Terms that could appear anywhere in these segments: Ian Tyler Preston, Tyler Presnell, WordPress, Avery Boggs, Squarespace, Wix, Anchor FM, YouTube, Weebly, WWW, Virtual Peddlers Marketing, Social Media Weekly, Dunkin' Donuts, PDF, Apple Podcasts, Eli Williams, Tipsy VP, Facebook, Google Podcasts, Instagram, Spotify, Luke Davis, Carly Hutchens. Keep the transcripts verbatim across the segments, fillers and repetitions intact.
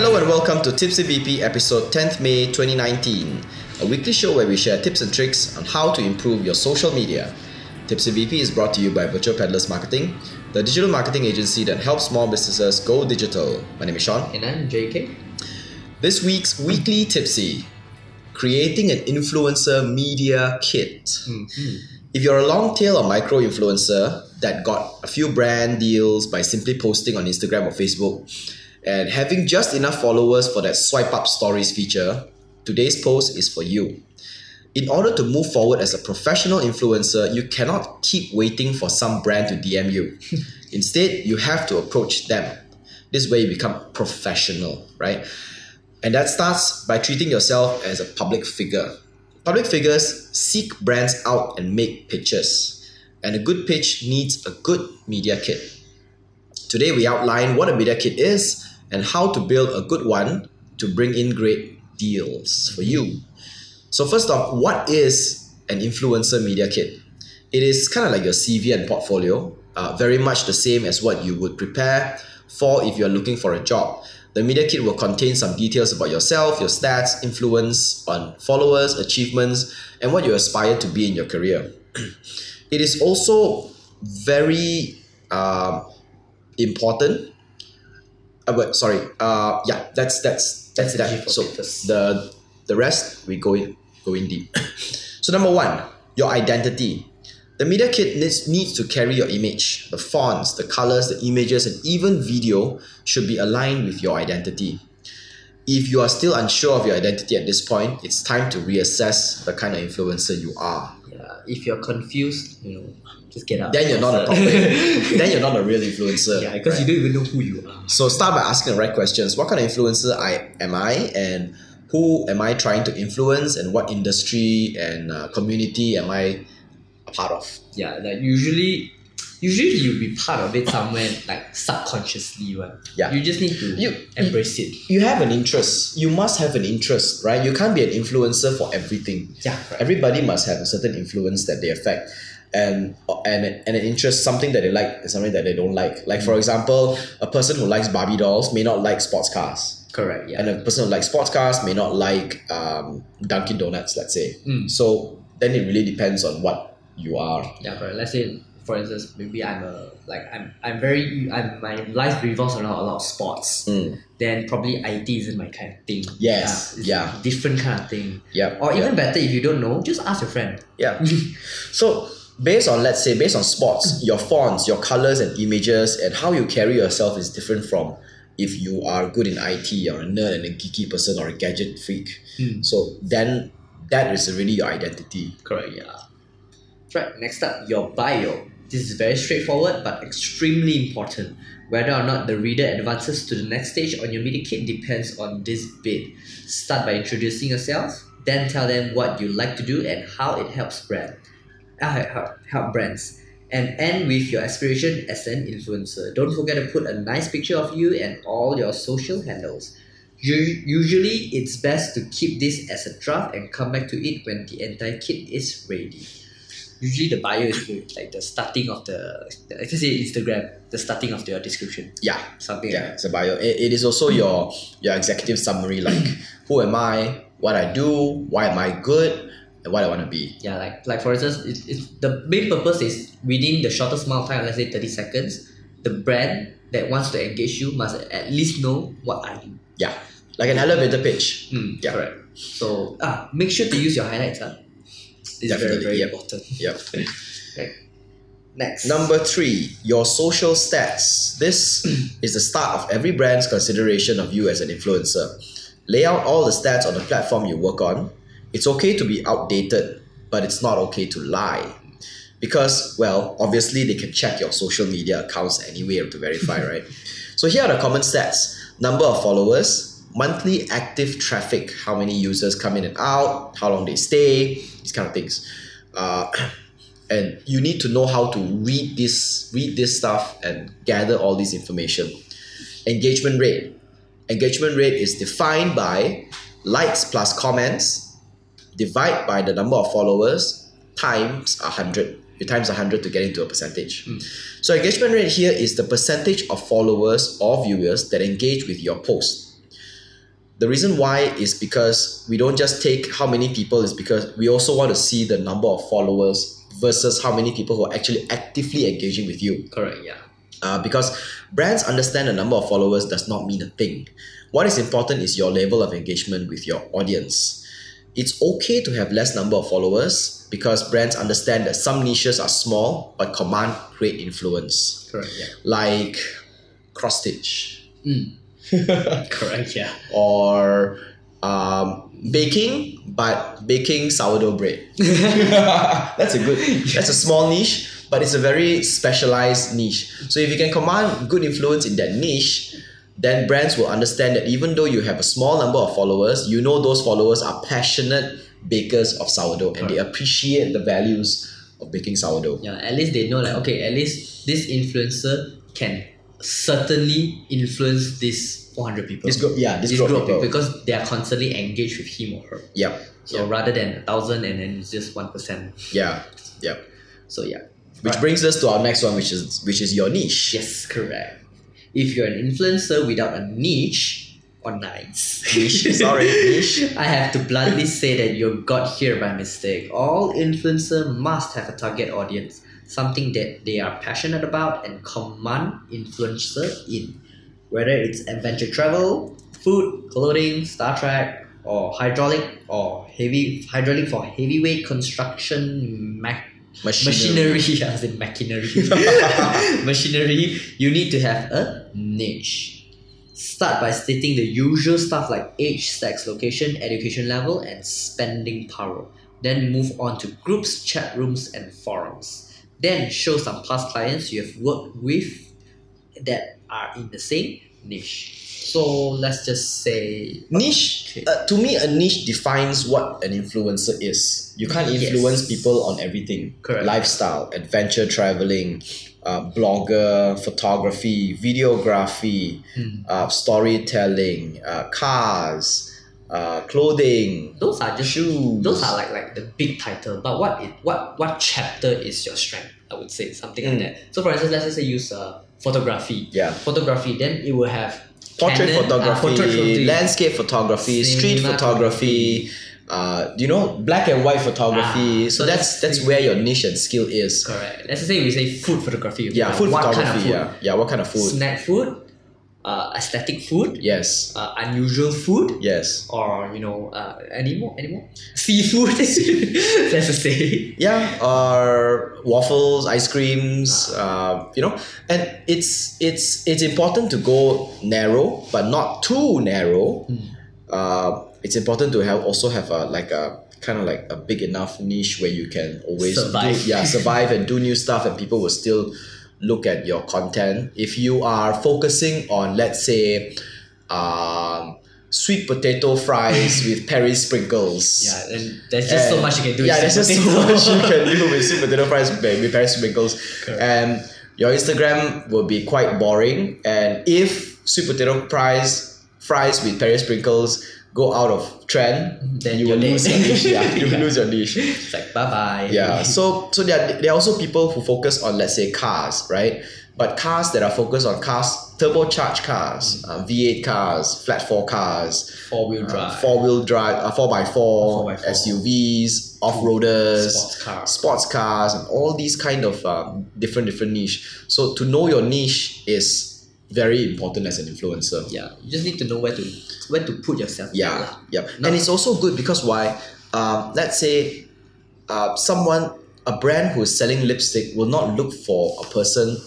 Hello and welcome to Tipsy V P episode tenth May twenty nineteen, a weekly show where we share tips and tricks on how to improve your social media. Tipsy V P is brought to you by Virtual Peddlers Marketing, the digital marketing agency that helps small businesses go digital. My name is Sean. And I'm J K. This week's Weekly Tipsy, creating an influencer media kit. Mm-hmm. If you're a long tail or micro influencer that got a few brand deals by simply posting on Instagram or Facebook and having just enough followers for that swipe up stories feature, today's post is for you. In order to move forward as a professional influencer, you cannot keep waiting for some brand to D M you. Instead, you have to approach them. This way you become professional, right? And that starts by treating yourself as a public figure. Public figures seek brands out and make pitches. And a good pitch needs a good media kit. Today we outline what a media kit is and how to build a good one to bring in great deals for you. So first off, what is an influencer media kit? It is kind of like your C V and portfolio, uh, very much the same as what you would prepare for if you're looking for a job. The media kit will contain some details about yourself, your stats, influence on followers, achievements, and what you aspire to be in your career. It is also very uh, important. Uh, but sorry, uh, yeah, that's that's that's, that's that. So the the rest we go in, go in deep. So number one, your identity. The media kit needs, needs to carry your image. The fonts, the colors, the images, and even video should be aligned with your identity. If you are still unsure of your identity at this point, it's time to reassess the kind of influencer you are. Yeah, if you're confused, you know, just get out. Then you're not a proper, then you're not a real influencer. Yeah, because right? You don't even know who you are. So start by asking the right questions. What kind of influencer I am I, and who am I trying to influence, and what industry and uh, community am I part of? Yeah, like usually usually you'll be part of it somewhere, like subconsciously, right? Yeah. You just need to you, embrace you, it. You have an interest. You must have an interest, right? You can't be an influencer for everything. Yeah. Right. Everybody must have a certain influence that they affect. And, and and an interest, something that they like and something that they don't like. Like mm. for example, a person who likes Barbie dolls may not like sports cars. Correct, yeah. And a person who likes sports cars may not like um, Dunkin' Donuts, let's say. Mm. So then it really depends on what you are. Yeah, but let's say for instance, maybe I'm a like I'm I'm very I'm my life revolves around a lot of sports. Mm. Then probably I T isn't my kind of thing. Yes. Yeah. yeah. Different kind of thing. Yeah. Or even yeah. better, if you don't know, just ask your friend. Yeah. So based on let's say based on sports, your fonts, your colours and images and how you carry yourself is different from if you are good in I T or a nerd and a geeky person or a gadget freak. Mm. So then that is really your identity. Correct, yeah. Right, next up, your bio. This is very straightforward but extremely important. Whether or not the reader advances to the next stage on your media kit depends on this bit. Start by introducing yourself, then tell them what you like to do and how it helps brand, uh, help, help brands. And end with your aspiration as an influencer. Don't forget to put a nice picture of you and all your social handles. Usually, it's best to keep this as a draft and come back to it when the entire kit is ready. Usually the bio is good, like the starting of the, let's say Instagram, the starting of your description. Yeah. Something yeah, like that. It's a bio. It, it is also your your executive summary, like who am I, what I do, why am I good, and what I want to be. Yeah, like like for instance, it, it's, the main purpose is within the shortest amount of time, let's say thirty seconds, the brand that wants to engage you must at least know what are you. Yeah, like an elevator pitch. Mm, yeah. Correct. So ah, make sure to use your highlights. Huh? It's definitely very, very yep. important. Yep. Okay. Next. Number three, your social stats. This is the start of every brand's consideration of you as an influencer. Lay out all the stats on the platform you work on. It's okay to be outdated, but it's not okay to lie. Because, well, obviously they can check your social media accounts anyway to verify, right? So here are the common stats. Number of followers. Monthly active traffic, how many users come in and out, how long they stay, these kind of things. Uh, and you need to know how to read this, read this stuff and gather all this information. Engagement rate. Engagement rate is defined by likes plus comments, divide by the number of followers, times one hundred. You times one hundred to get into a percentage. Mm. So engagement rate here is the percentage of followers or viewers that engage with your post. The reason why is because we don't just take how many people, is because we also want to see the number of followers versus how many people who are actually actively engaging with you. Correct, yeah. Uh, because brands understand the number of followers does not mean a thing. What is important is your level of engagement with your audience. It's okay to have less number of followers because brands understand that some niches are small but command great influence. Correct, yeah. Like cross-stitch. Mm. Correct, yeah. Or um, baking, but baking sourdough bread. That's a good, that's a small niche, but it's a very specialized niche. So if you can command good influence in that niche, then brands will understand that even though you have a small number of followers, you know those followers are passionate bakers of sourdough and right. they appreciate the values of baking sourdough. Yeah, at least they know like, okay, at least this influencer can certainly influence these four hundred people. This group, yeah, this, this group, group of people. Because they are constantly engaged with him or her. Yeah. So yep. rather than a thousand and then it's just one percent. Yeah, yeah. So yeah. Which right. brings us to our next one, which is which is your niche. Yes, correct. If you're an influencer without a niche, or nice. Niche, sorry, niche. I have to bluntly say that you got here by mistake. All influencers must have a target audience. Something that they are passionate about and command influencer in. Whether it's adventure travel, food, clothing, Star Trek, or hydraulic or heavy hydraulic for heavyweight construction ma- machinery. machinery. I was in machinery. machinery. You need to have a niche. Start by stating the usual stuff like age, sex, location, education level, and spending power. Then move on to groups, chat rooms, and forums. Then show some past clients you have worked with that are in the same niche. So let's just say... Niche, okay. uh, to me, a niche defines what an influencer is. You can't influence yes. people on everything. Correct. Lifestyle, adventure traveling, uh, blogger, photography, videography, hmm. uh, storytelling, uh, cars... Uh, clothing. Those are just shoes. Those are like, like the big title. But what it what what chapter is your strength? I would say something mm. like that. So for instance, let's just say use uh, photography. Yeah. Photography. Then it will have portrait canon, photography, uh, photography, landscape photography, street photography. Uh, you know, black and white photography. Ah, so, so that's that's where your niche and skill is. Correct. Let's just say we say food photography. Yeah, food what photography. Kind of food? Yeah, yeah. What kind of food? Snack food. Uh, aesthetic food, yes. Uh, unusual food, yes. Or you know, uh, animal, animal, seafood. Let's just say, yeah. Or waffles, ice creams. Uh, you know, and it's it's it's important to go narrow, but not too narrow. Mm. Uh, it's important to have also have a like a kind of like a big enough niche where you can always survive. Do, yeah, survive and do new stuff, and people will still look at your content. If you are focusing on, let's say, um, sweet potato fries with peri sprinkles. Yeah, and there's just and, so much you can do. Yeah, with there's just potato. so much you can do with sweet potato fries with peri sprinkles. Correct. And your Instagram will be quite boring. And if sweet potato fries fries with peri sprinkles go out of trend, then you will lose your niche. Yeah, you will lose your niche. It's like bye bye. Yeah. So so there are, there are also people who focus on, let's say, cars, right? But cars that are focused on cars, turbocharged cars, uh, V eight cars, flat four cars, four wheel drive, uh, four wheel drive, uh, four by four, S U Vs, off roaders, sports cars, sports cars, and all these kind of um, different different niche. So to know your niche is very important as an influencer. Yeah, you just need to know where to where to put yourself. Yeah, yeah. No. And it's also good because why? Um, let's say, uh, someone, a brand who is selling lipstick will not look for a person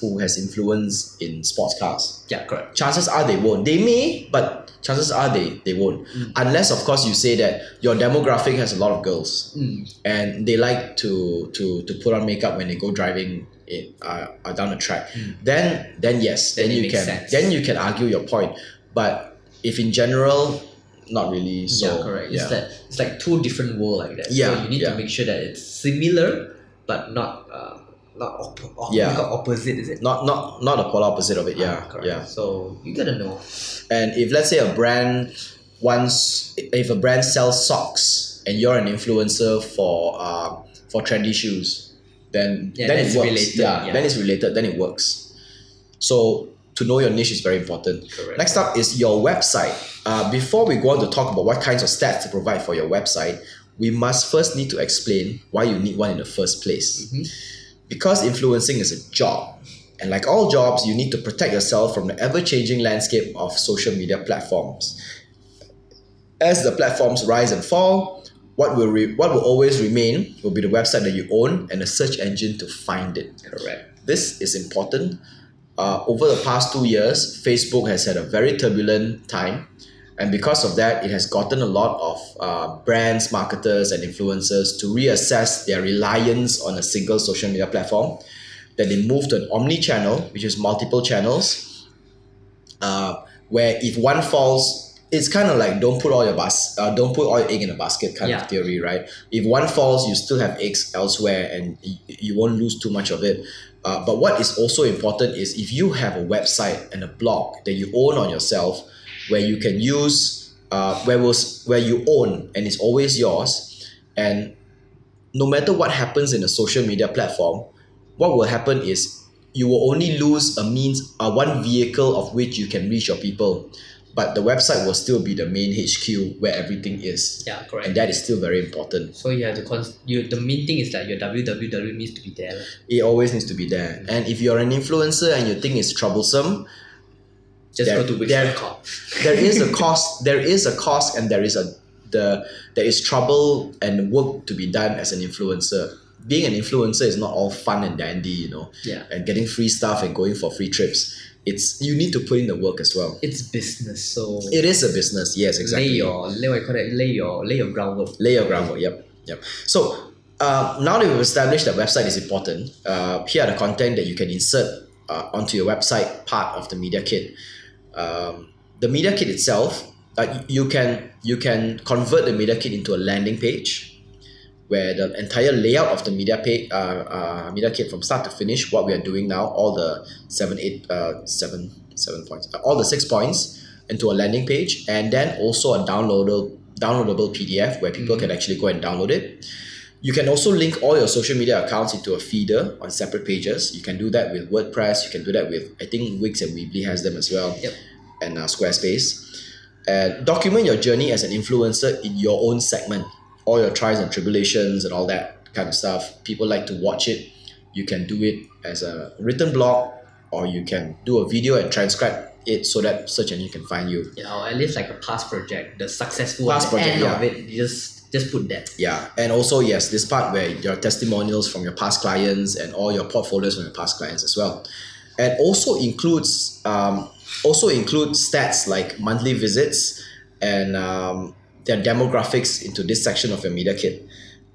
who has influence in sports cars. Yeah, correct. Chances are they won't. They may, but chances are they they won't. Mm. Unless of course you say that your demographic has a lot of girls, mm. and they like to to to put on makeup when they go driving. It uh, are down the track, mm. then then yes, then, then you can sense. then you can argue your point. But if in general, not really. So yeah, correct. Yeah. It's that it's like two different worlds like that. Yeah, so you need yeah. to make sure that it's similar, but not uh, not op- op- yeah. opposite. Is it not not not the polar opposite of it? Yeah, ah, correct. Yeah. So you gotta know. And if let's say a brand wants, if a brand sells socks, and you're an influencer for uh, for trendy shoes. Then, yeah, then it works. Yeah, yeah, then it's related. Then it works. So to know your niche is very important. Correct. Next up is your website. Uh, before we go on to talk about what kinds of stats to provide for your website, we must first need to explain why you need one in the first place. Mm-hmm. Because influencing is a job. And like all jobs, you need to protect yourself from the ever-changing landscape of social media platforms. As the platforms rise and fall, what will re- what will always remain will be the website that you own and a search engine to find it. Correct. This is important. Uh, over the past two years, Facebook has had a very turbulent time. And because of that, it has gotten a lot of uh, brands, marketers, and influencers to reassess their reliance on a single social media platform. Then they move to an omni-channel, which is multiple channels, uh, where if one falls, it's kind of like don't put all your bas- uh, don't put all your egg in a basket kind yeah. of theory, right? If one falls, you still have eggs elsewhere and y- you won't lose too much of it. Uh, but what is also important is if you have a website and a blog that you own on yourself, where you can use, uh, where was, where you own and it's always yours. And no matter what happens in a social media platform, what will happen is you will only lose a means, uh, one vehicle of which you can reach your people, but the website will still be the main H Q where everything is. Yeah, correct. And that is still very important. So you have to, cons- you, the main thing is that your W W W needs to be there. It always needs to be there. Mm-hmm. And if you're an influencer and you think it's troublesome, just there, go to Wix. There, there is a cost. There is a cost, and there is a the there is trouble and work to be done as an influencer. Being an influencer is not all fun and dandy, you know. Yeah. And getting free stuff and going for free trips. It's you need to put in the work as well. It's business, so it is a business. Yes, exactly. Lay your lay what I call it, lay your lay your groundwork. Lay your groundwork. Yep, yep. So uh, now that we've established that website is important, uh, here are the content that you can insert uh, onto your website part of the media kit. Um, the media kit itself, uh, you can you can convert the media kit into a landing page, where the entire layout of the media page, uh, uh, media kit from start to finish, what we are doing now, all the seven, eight, uh, seven, seven points, uh, all the six points into a landing page, and then also a downloadable downloadable P D F where people mm-hmm. can actually go and download it. You can also link all your social media accounts into a feeder on separate pages. You can do that with WordPress. You can do that with, I think Wix and Weebly has them as well. Yep. And uh, Squarespace. Uh, document your journey as an influencer in your own segment. All your trials and tribulations and all that kind of stuff. People like to watch it. You can do it as a written blog, or you can do a video and transcribe it so that search engine can find you. Yeah, or at least like a past project, the successful past project, end yeah. of it. You just... Just put that. Yeah. And also, yes, this part where your testimonials from your past clients and all your portfolios from your past clients as well. And also includes um, also includes stats like monthly visits and um, their demographics into this section of your media kit.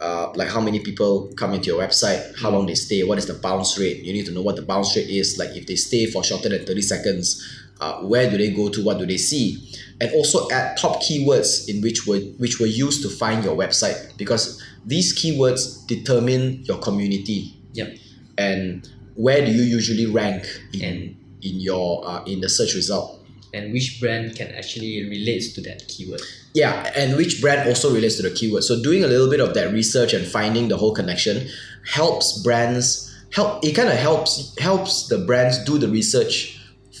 Uh, like how many people come into your website, how long they stay, what is the bounce rate. You need to know what the bounce rate is. Like if they stay for shorter than thirty seconds, Uh, where do they go to? What do they see? And also add top keywords in which were which were used to find your website, because these keywords determine your community. Yep. And where do you usually rank in and, in your uh, in the search result? And which brand can actually relate to that keyword? Yeah, and which brand also relates to the keyword. So doing a little bit of that research and finding the whole connection helps brands help. It kind of helps helps the brands do the research.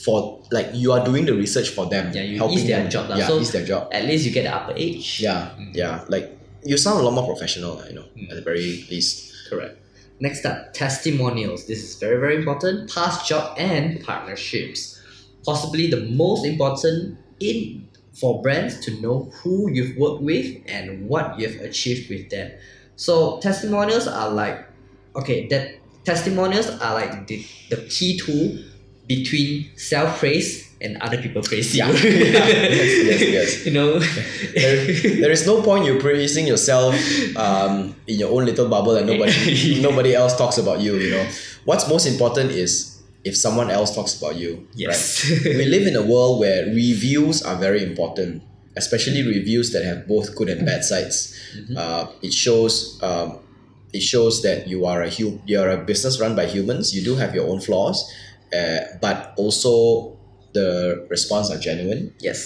For like you are doing the research for them, yeah, you helping ease their them. Job, yeah, so ease their job. At least you get the upper edge. Yeah, mm. yeah. Like you sound a lot more professional, you know, mm. at the very least. Correct. Next up, testimonials. This is very very important. Past job and partnerships, possibly the most important in for brands to know who you've worked with and what you've achieved with them. So testimonials are like, okay, that testimonials are like the the key tool between self-praise and other people praise you. Yeah. yeah. Yes, yes, yes. You know? there, there is no point you praising yourself um, in your own little bubble and nobody yeah. nobody else talks about you, you know. What's most important is if someone else talks about you. Yes. Right? We live in a world where reviews are very important, especially reviews that have both good and bad sides. Mm-hmm. Uh, it shows... Um, it shows that you are a hu- you're a business run by humans. You do have your own flaws. Uh, but also the response are genuine. Yes.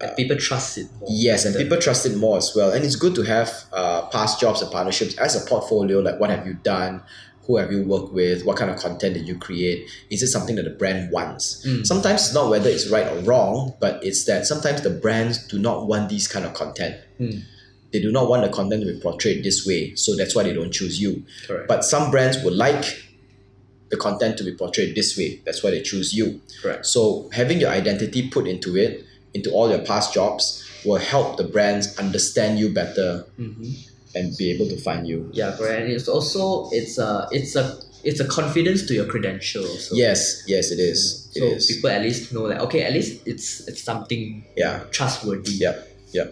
And uh, people trust it more. Yes, and people trust it more as well. And it's good to have uh, past jobs and partnerships as a portfolio, like what have you done, who have you worked with, what kind of content did you create, is it something that the brand wants? Mm. Sometimes it's not whether it's right or wrong, but it's that sometimes the brands do not want these kind of content. Mm. They do not want the content to be portrayed this way, so that's why they don't choose you. Correct. But some brands would like the content to be portrayed this way, that's why they choose you. Correct. So having your identity put into it, into all your past jobs, will help the brands understand you better, mm-hmm. and be able to find you. Yeah, correct. And it's also it's a it's a it's a confidence to your credentials. So. Yes, yes, it is. So it is. People at least know, like, okay, at least it's it's something. Yeah. Trustworthy. Yeah, yeah.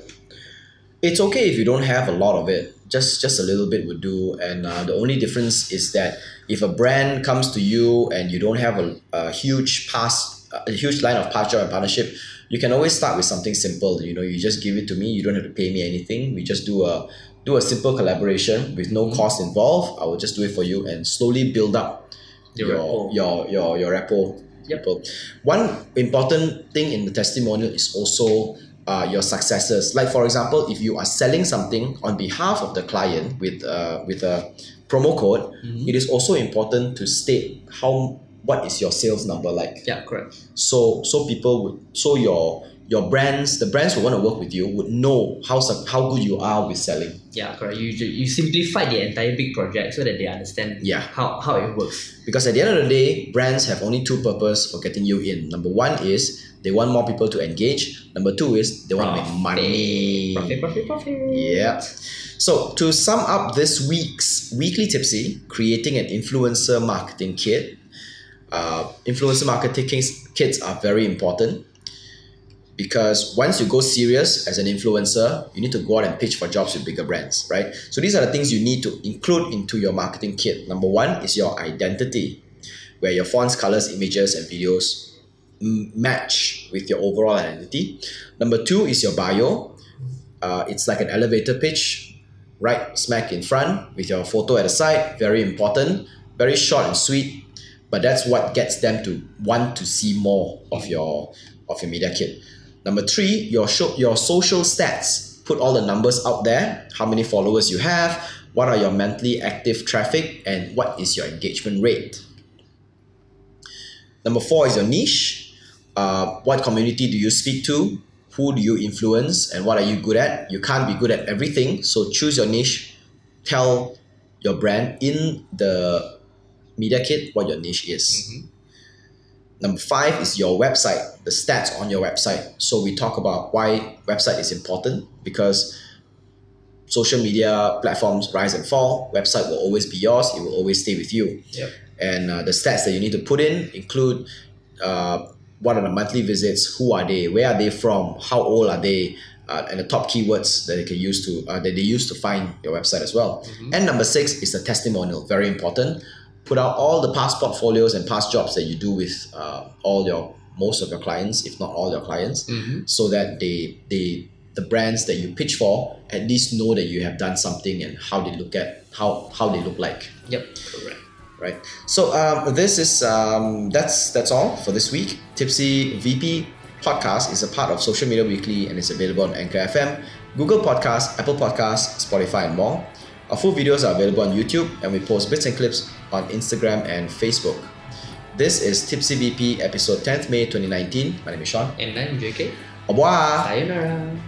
It's okay if you don't have a lot of it. Just just a little bit would do. And uh, the only difference is that if a brand comes to you and you don't have a, a huge past a huge line of past job and partnership, you can always start with something simple. You know, you just give it to me. You don't have to pay me anything. We just do a do a simple collaboration with no cost involved. I will just do it for you and slowly build up your your your your, your rapport. Yep. One important thing in the testimonial is also uh, your successes. Like, for example, if you are selling something on behalf of the client with uh with a promo code, mm-hmm. it is also important to state how. What is your sales number like? Yeah, correct. So so people would so your your brands the brands who want to work with you would know how how good you are with selling. Yeah, correct. You you simplify the entire big project so that they understand. Yeah. how how it works. Because at the end of the day, brands have only two purposes for getting you in. Number one is they want more people to engage. Number two is they want to make money. Profit, profit, profit. Yeah. So to sum up this week's Weekly Tipsy, creating an influencer marketing kit. Uh, influencer marketing kits are very important because once you go serious as an influencer, you need to go out and pitch for jobs with bigger brands, right? So these are the things you need to include into your marketing kit. Number one is your identity, where your fonts, colors, images, and videos m- match with your overall identity. Number two is your bio. Uh, it's like an elevator pitch, right smack in front with your photo at the side. Very important, very short and sweet. But that's what gets them to want to see more of your of your media kit. Number three, your show, your social stats. Put all the numbers out there. How many followers you have? What are your monthly active traffic? And what is your engagement rate? Number four is your niche. Uh, what community do you speak to? Who do you influence? And what are you good at? You can't be good at everything. So choose your niche. Tell your brand in the media kit what your niche is. Mm-hmm. Number five is your website, the stats on your website. So we talk about why website is important because social media platforms rise and fall. Website will always be yours. It will always stay with you. Yep. And uh, the stats that you need to put in include uh, what are the monthly visits, who are they, where are they from, how old are they, uh, and the top keywords that they can use to uh, that they use to find your website as well. Mm-hmm. And number six is the testimonial, very important. Put out all the past portfolios and past jobs that you do with uh, all your most of your clients, if not all your clients, mm-hmm. so that they they the brands that you pitch for at least know that you have done something and how they look at how how they look like. Yep, correct. Right. So um, this is um, that's that's all for this week. Tipsy V P podcast is a part of Social Media Weekly and is available on Anchor F M, Google Podcasts, Apple Podcasts, Spotify, and more. Our full videos are available on YouTube, and we post bits and clips on Instagram and Facebook. This is Tipsy V P, episode tenth May twenty nineteen. My name is Sean. And I'm J K. Au revoir. Sayonara.